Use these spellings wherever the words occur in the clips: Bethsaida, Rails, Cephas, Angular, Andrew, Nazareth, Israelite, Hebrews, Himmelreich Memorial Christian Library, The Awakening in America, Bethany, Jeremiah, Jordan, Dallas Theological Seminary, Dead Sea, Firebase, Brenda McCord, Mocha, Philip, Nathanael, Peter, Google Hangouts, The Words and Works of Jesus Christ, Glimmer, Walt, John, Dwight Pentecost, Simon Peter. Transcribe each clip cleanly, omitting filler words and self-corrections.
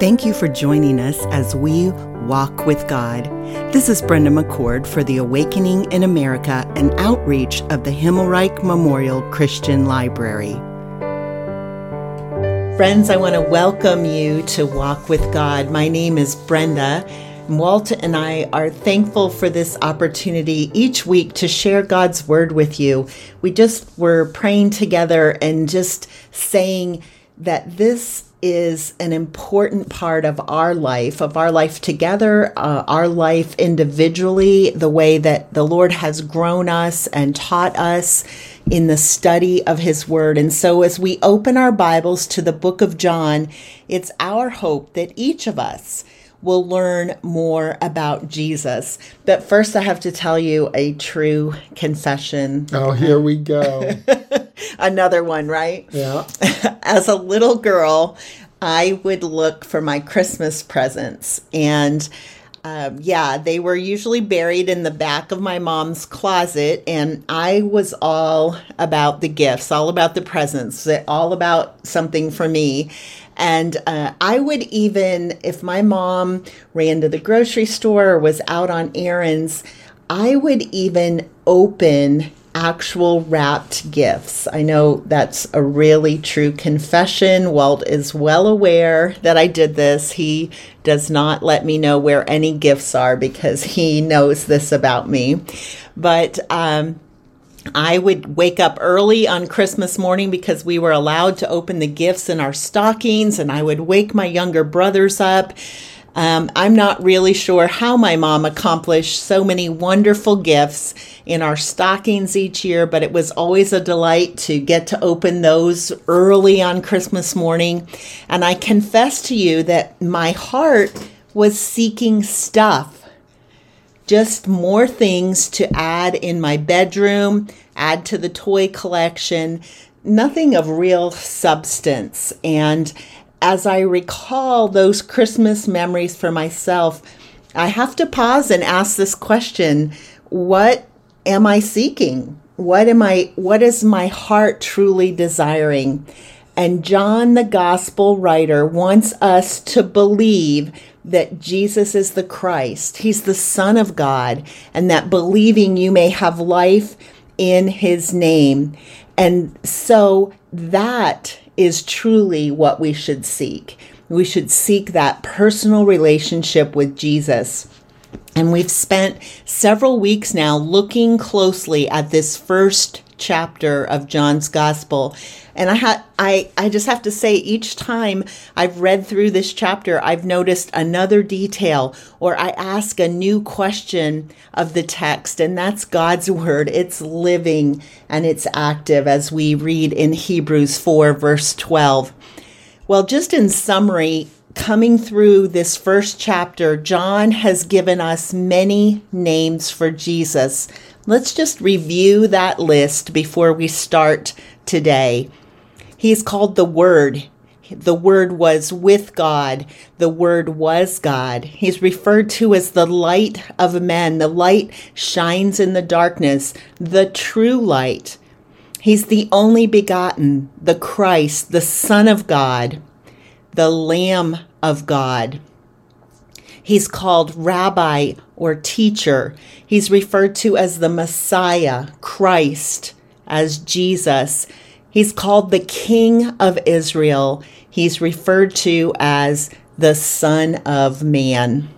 Thank you for joining us as we walk with God. This is Brenda McCord for The Awakening in America, an outreach of the Himmelreich Memorial Christian Library. Friends, I want to welcome you to Walk with God. My name is Brenda. Walt and I are thankful for this opportunity each week to share God's word with you. We just were praying together and just saying that this is an important part of our life together, our life individually, the way that the Lord has grown us and taught us in the study of his word. And so as we open our Bibles to the book of John, it's our hope that each of us will learn more about Jesus. But first I have to tell you a true confession. Oh, here we go. Another one, right? Yeah. As a little girl, I would look for my Christmas presents. And they were usually buried in the back of my mom's closet. And I was all about the gifts, all about the presents, all about something for me. And I would even, if my mom ran to the grocery store or was out on errands, I would even open actual wrapped gifts. I know that's a really true confession. Walt is well aware that I did this. He does not let me know where any gifts are because he knows this about me. But I would wake up early on Christmas morning because we were allowed to open the gifts in our stockings, and I would wake my younger brothers up. I'm not really sure how my mom accomplished so many wonderful gifts in our stockings each year, but it was always a delight to get to open those early on Christmas morning. And I confess to you that my heart was seeking stuff. Just more things to add in my bedroom, add to the toy collection, nothing of real substance. And as I recall those Christmas memories for myself, I have to pause and ask this question: what am I seeking? What is my heart truly desiring? And John, the gospel writer, wants us to believe that Jesus is the Christ. He's the Son of God, and that believing you may have life in his name. And so that is truly what we should seek. We should seek that personal relationship with Jesus. And we've spent several weeks now looking closely at this first chapter of John's gospel. And I just have to say, each time I've read through this chapter, I've noticed another detail, or I ask a new question of the text, and that's God's word. It's living and it's active, as we read in Hebrews 4, verse 12. Well, just in summary, coming through this first chapter, John has given us many names for Jesus. Let's just review that list before we start today. He's called the Word. The Word was with God. The Word was God. He's referred to as the light of men. The light shines in the darkness, the true light. He's the only begotten, the Christ, the Son of God, the Lamb of God. He's called Rabbi or teacher. He's referred to as the Messiah, Christ, as Jesus. He's called the King of Israel. He's referred to as the Son of Man.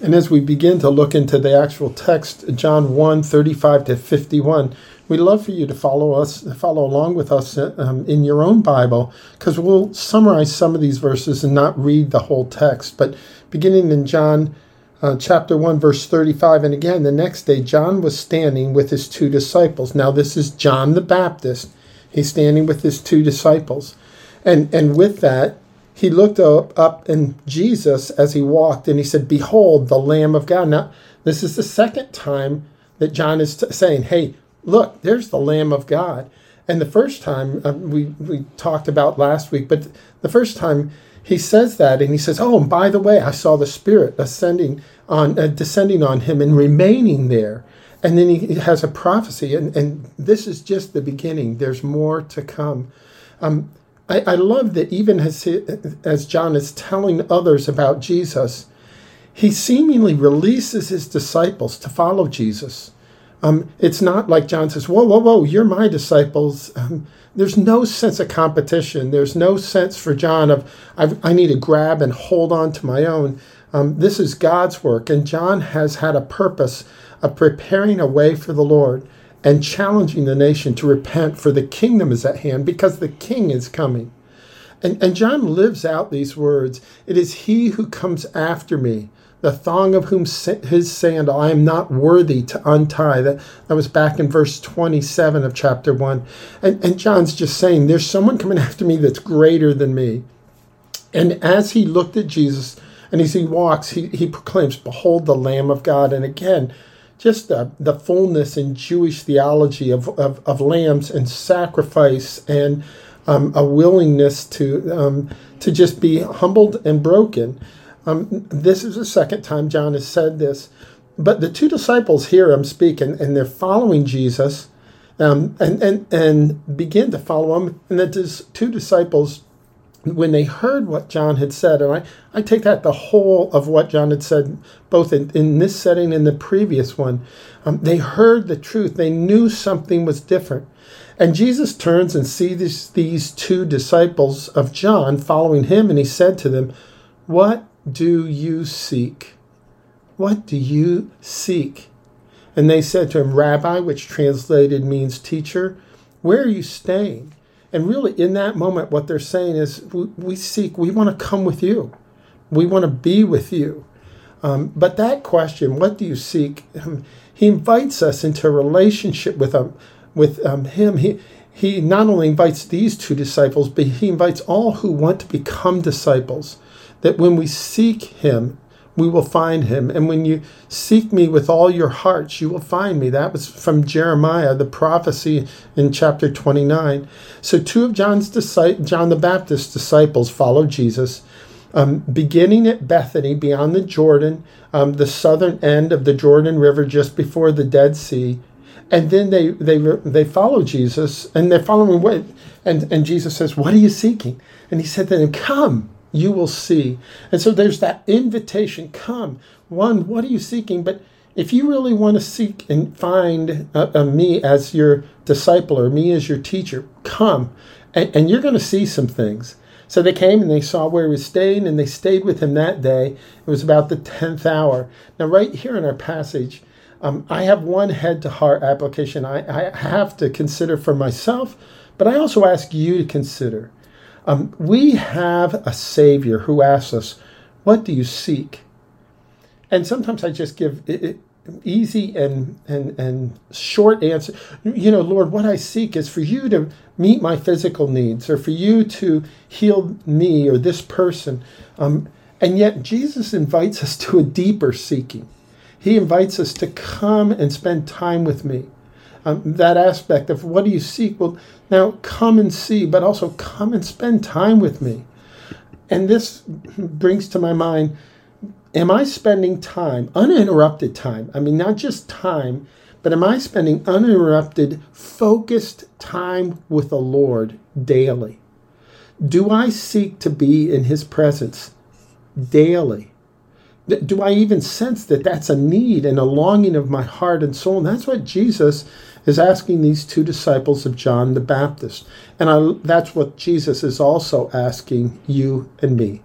And as we begin to look into the actual text, John 1, 35 to 51, we'd love for you to follow along with us in your own Bible, because we'll summarize some of these verses and not read the whole text. But beginning in John chapter 1, verse 35, and again, the next day, John was standing with his two disciples. Now, this is John the Baptist. He's standing with his two disciples. And with that, he looked up and Jesus, as he walked, and he said, "Behold, the Lamb of God." Now, this is the second time that John is saying, "Hey, look, there's the Lamb of God." And the first time, we talked about last week, but the first time he says that, and he says, "Oh, and by the way, I saw the Spirit descending on him and remaining there." And then he has a prophecy, and this is just the beginning. There's more to come. I love that even as John is telling others about Jesus, he seemingly releases his disciples to follow Jesus. It's not like John says, whoa, whoa, whoa, you're my disciples. There's no sense of competition. There's no sense for John of, I need to grab and hold on to my own. This is God's work, and John has had a purpose of preparing a way for the Lord and challenging the nation to repent, for the kingdom is at hand, because the king is coming. And John lives out these words. It is he who comes after me, the thong of whom his sandal I am not worthy to untie. That was back in verse 27 of chapter 1. And John's just saying, there's someone coming after me that's greater than me. And as he looked at Jesus, and as he walks, he proclaims, behold the Lamb of God. And again, just the fullness in Jewish theology of lambs and sacrifice, and a willingness to just be humbled and broken. This is the second time John has said this. But the two disciples hear him speak, and they're following Jesus, and begin to follow him. And the two disciples, when they heard what John had said, and I take that the whole of what John had said, both in this setting and the previous one, they heard the truth. They knew something was different. And Jesus turns and sees these two disciples of John following him, and he said to them, what do you seek? What do you seek? And they said to him, Rabbi, which translated means teacher, where are you staying? And really, in that moment, what they're saying is, we want to come with you. We want to be with you. But that question, what do you seek? He invites us into a relationship with him. He not only invites these two disciples, but he invites all who want to become disciples, that when we seek him, we will find him. And when you seek me with all your hearts, you will find me. That was from Jeremiah, the prophecy in chapter 29. So two of John the Baptist's disciples followed Jesus, beginning at Bethany, beyond the Jordan, the southern end of the Jordan River, just before the Dead Sea. And then they follow Jesus, and they're following what? And Jesus says, what are you seeking? And he said to them, come, you will see. And so there's that invitation, come. One, what are you seeking? But if you really want to seek and find me as your disciple, or me as your teacher, come. And you're going to see some things. So they came and they saw where he was staying, and they stayed with him that day. It was about the 10th hour. Now, right here in our passage, I have one head-to-heart application I have to consider for myself, but I also ask you to consider. We have a Savior who asks us, what do you seek? And sometimes I just give easy and short answer. You know, Lord, what I seek is for you to meet my physical needs, or for you to heal me or this person. And yet Jesus invites us to a deeper seeking. He invites us to come and spend time with me. That aspect of what do you seek? Well, now come and see, but also come and spend time with me. And this brings to my mind, am I spending time, uninterrupted time? I mean, not just time, but am I spending uninterrupted, focused time with the Lord daily? Do I seek to be in his presence daily? Do I even sense that that's a need and a longing of my heart and soul? And that's what Jesus is asking these two disciples of John the Baptist. And that's what Jesus is also asking you and me.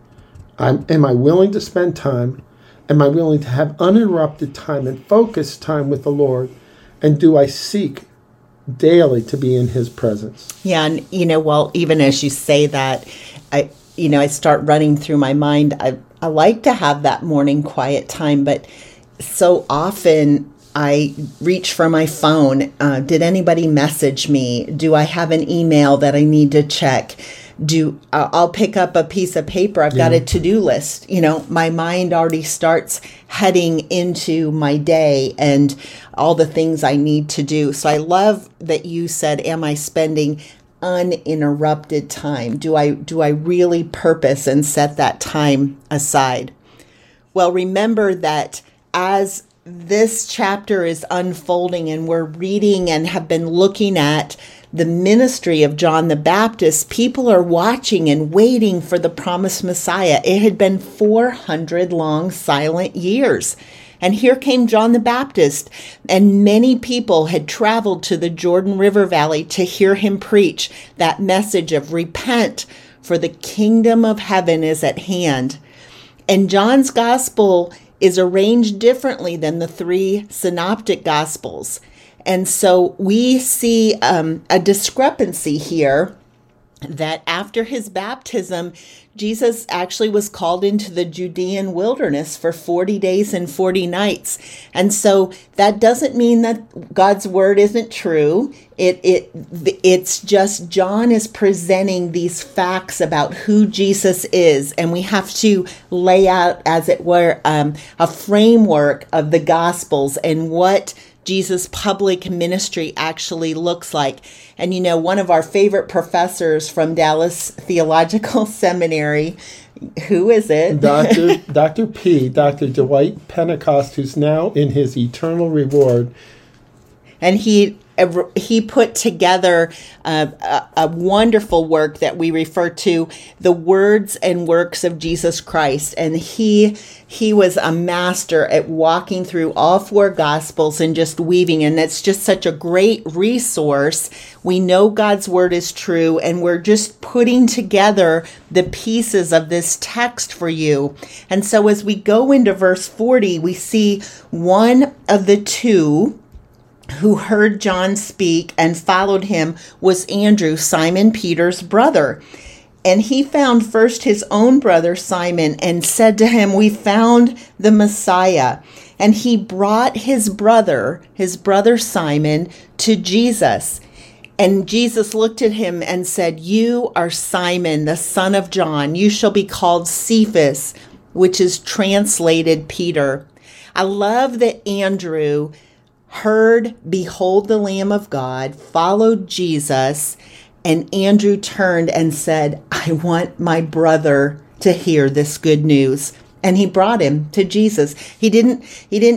Am I willing to spend time? Am I willing to have uninterrupted time and focused time with the Lord? And do I seek daily to be in his presence? Yeah, and you know, well, even as you say that, I start running through my mind, I like to have that morning quiet time, but so often I reach for my phone. Did anybody message me? Do I have an email that I need to check? I'll pick up a piece of paper. I've got a to-do list. You know, my mind already starts heading into my day and all the things I need to do. So I love that you said, am I spending uninterrupted time? Do I really purpose and set that time aside? Well, remember that as this chapter is unfolding and we're reading and have been looking at the ministry of John the Baptist, people are watching and waiting for the promised Messiah. It had been 400 long silent years. And here came John the Baptist, and many people had traveled to the Jordan River Valley to hear him preach that message of repent, for the kingdom of heaven is at hand. And John's gospel is arranged differently than the three synoptic gospels. And so we see a discrepancy here that after his baptism, Jesus actually was called into the Judean wilderness for 40 days and 40 nights. And so that doesn't mean that God's word isn't true. It's just John is presenting these facts about who Jesus is, and we have to lay out, as it were, a framework of the Gospels and what Jesus' public ministry actually looks like. And you know, one of our favorite professors from Dallas Theological Seminary, who is it? Dr. Dwight Pentecost, who's now in his eternal reward. And he put together a wonderful work that we refer to, The Words and Works of Jesus Christ. And he was a master at walking through all four Gospels and just weaving. And that's just such a great resource. We know God's Word is true, and we're just putting together the pieces of this text for you. And so as we go into verse 40, we see one of the two who heard John speak and followed him was Andrew, Simon Peter's brother. And he found first his own brother Simon and said to him, "We found the Messiah." And he brought his brother Simon, to Jesus. And Jesus looked at him and said, "You are Simon, the son of John. You shall be called Cephas," which is translated Peter. I love that Andrew heard, "Behold the Lamb of God," followed Jesus, and Andrew turned and said, "I want my brother to hear this good news." And he brought him to Jesus. He didn't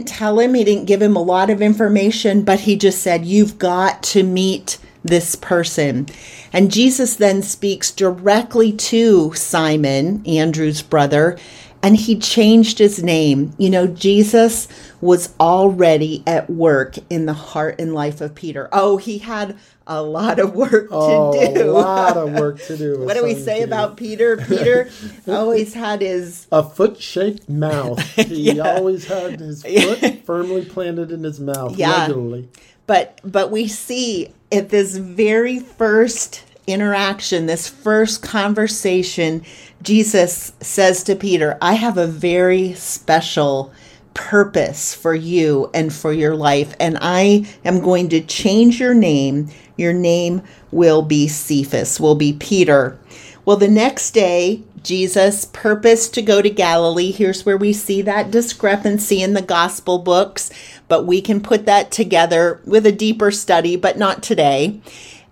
tell him, he didn't give him a lot of information, but he just said, "You've got to meet this person." And Jesus then speaks directly to Simon, Andrew's brother, and he changed his name. You know, Jesus was already at work in the heart and life of Peter. Oh, he had a lot of work to do. A lot of work to do. What do we say about Peter? Peter always had his... a foot-shaped mouth. He always had his foot firmly planted in his mouth regularly. But we see at this very first interaction, this first conversation, Jesus says to Peter, "I have a very special purpose for you and for your life, and I am going to change your name. Your name will be Cephas," will be Peter. Well, the next day, Jesus purposed to go to Galilee. Here's where we see that discrepancy in the gospel books, but we can put that together with a deeper study, but not today.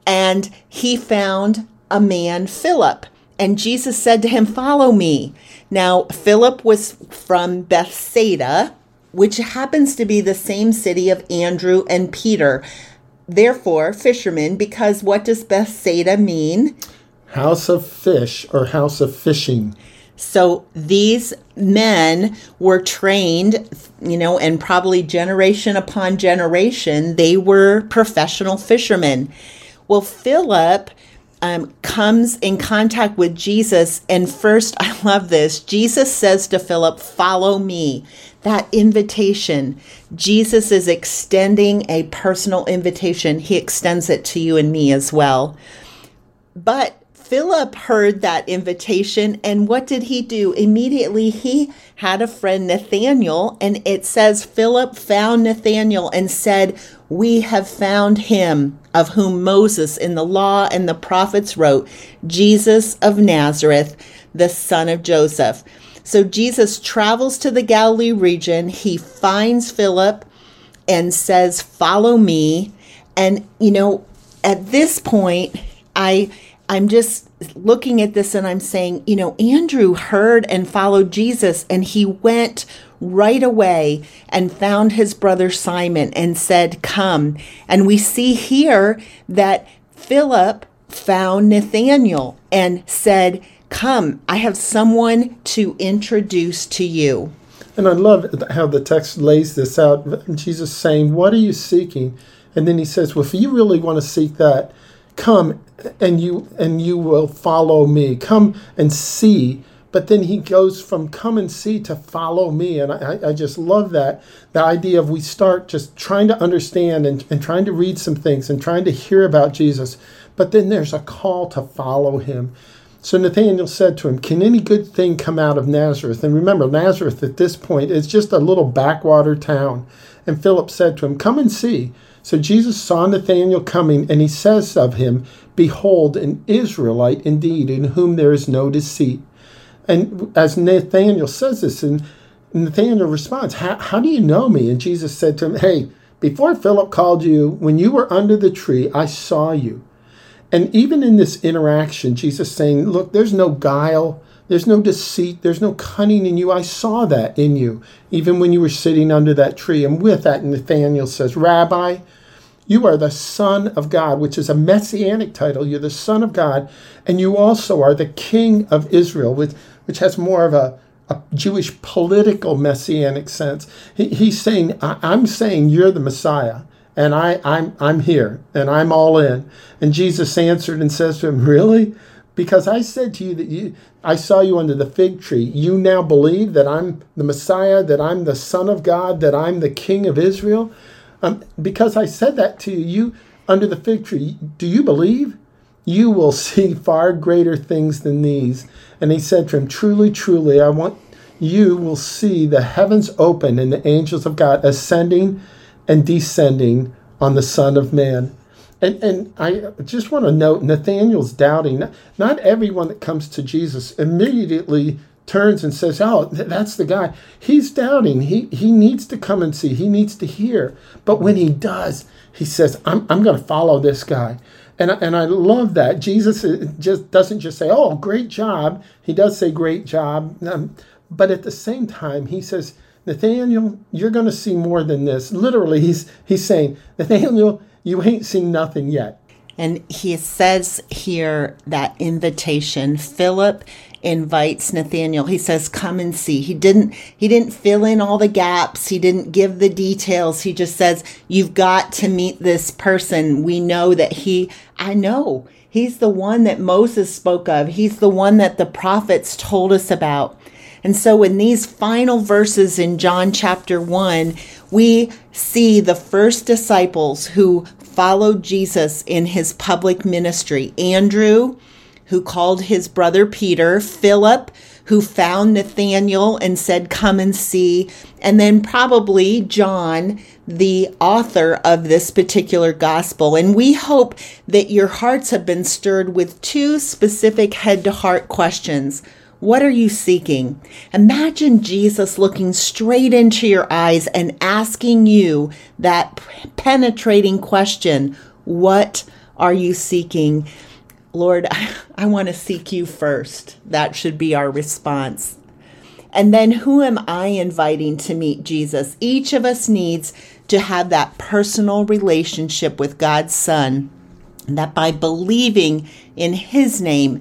And he found a man, Philip. And Jesus said to him, "Follow me." Now, Philip was from Bethsaida, which happens to be the same city of Andrew and Peter. Therefore, fishermen, because what does Bethsaida mean? House of fish, or house of fishing. So these men were trained, you know, and probably generation upon generation, they were professional fishermen. Well, Philip comes in contact with Jesus, and first, I love this, Jesus says to Philip, "Follow me." That invitation, Jesus is extending a personal invitation. He extends it to you and me as well. But Philip heard that invitation, and what did he do? Immediately, he had a friend, Nathanael, and it says Philip found Nathanael and said, "We have found him of whom Moses in the law and the prophets wrote, Jesus of Nazareth, the son of Joseph." So Jesus travels to the Galilee region. He finds Philip and says, "Follow me." And, you know, at this point, I'm just looking at this and I'm saying, you know, Andrew heard and followed Jesus, and he went right away and found his brother Simon and said, "Come." And we see here that Philip found Nathanael and said, "Come, I have someone to introduce to you." And I love how the text lays this out. Jesus saying, "What are you seeking?" And then he says, "Well, if you really want to seek that, come and you will follow me. Come and see." But then he goes from come and see to follow me. And I just love that. The idea of we start just trying to understand and trying to read some things and trying to hear about Jesus. But then there's a call to follow him. So Nathanael said to him, "Can any good thing come out of Nazareth?" And remember, Nazareth at this point is just a little backwater town. And Philip said to him, "Come and see." So Jesus saw Nathanael coming, and he says of him, "Behold, an Israelite indeed, in whom there is no deceit." And as Nathanael says this, and Nathanael responds, how do you know me? And Jesus said to him, "Hey, before Philip called you, when you were under the tree, I saw you." And even in this interaction, Jesus saying, look, there's no guile, there's no deceit, there's no cunning in you. I saw that in you, even when you were sitting under that tree. And with that, Nathanael says, "Rabbi, you are the Son of God," which is a messianic title. You're the Son of God, and you also are the King of Israel, which has more of a Jewish political messianic sense. He's saying, I'm saying you're the Messiah, and I'm here, and I'm all in. And Jesus answered and says to him, "Really? Because I said to you that I saw you under the fig tree. You now believe that I'm the Messiah, that I'm the Son of God, that I'm the King of Israel? Because I said that to you under the fig tree, do you believe? You will see far greater things than these." And he said to him, "Truly, truly, you will see the heavens open and the angels of God ascending and descending on the Son of Man." And I just want to note Nathanael's doubting. Not everyone that comes to Jesus immediately turns and says, "Oh, that's the guy." He's doubting. He needs to come and see. He needs to hear. But when he does, he says, "I'm going to follow this guy." And I love that. Jesus just doesn't just say, "Oh, great job." He does say great job. But at the same time, he says, "Nathanael, you're going to see more than this." Literally, he's saying, "Nathanael, you ain't seen nothing yet." And he says here that invitation, Philip invites Nathanael. He says, "Come and see." He didn't fill in all the gaps. He didn't give the details. He just says, "You've got to meet this person. We know that he's the one that Moses spoke of. He's the one that the prophets told us about." And so in these final verses in John chapter 1, we see the first disciples who followed Jesus in his public ministry. Andrew, who called his brother Peter, Philip, who found Nathanael and said, "Come and see," and then probably John, the author of this particular gospel. And we hope that your hearts have been stirred with two specific head-to-heart questions. What are you seeking? Imagine Jesus looking straight into your eyes and asking you that penetrating question, "What are you seeking?" Lord, I want to seek you first. That should be our response. And then, who am I inviting to meet Jesus? Each of us needs to have that personal relationship with God's Son, that by believing in his name,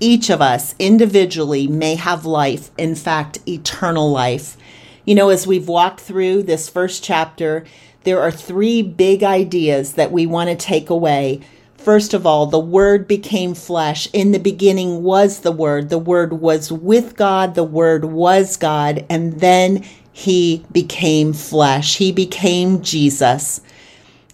each of us individually may have life, in fact, eternal life. You know, as we've walked through this first chapter, there are three big ideas that we want to take away. First of all, the Word became flesh. In the beginning was the Word. The Word was with God. The Word was God. And then he became flesh. He became Jesus.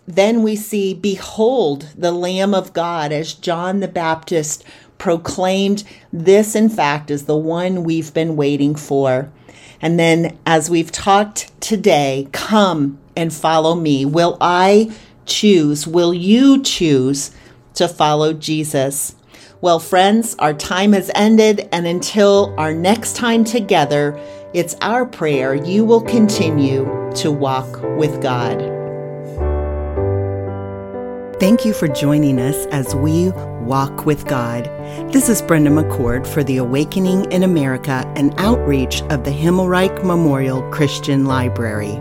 Then we see, "Behold, the Lamb of God," as John the Baptist proclaimed, "This, in fact, is the one we've been waiting for." And then, as we've talked today, "Come and follow me." Will I choose? Will you choose to follow Jesus? Well, friends, our time has ended, and until our next time together, it's our prayer you will continue to walk with God. Thank you for joining us as we walk with God. This is Brenda McCord for The Awakening in America, an outreach of the Himmelreich Memorial Christian Library.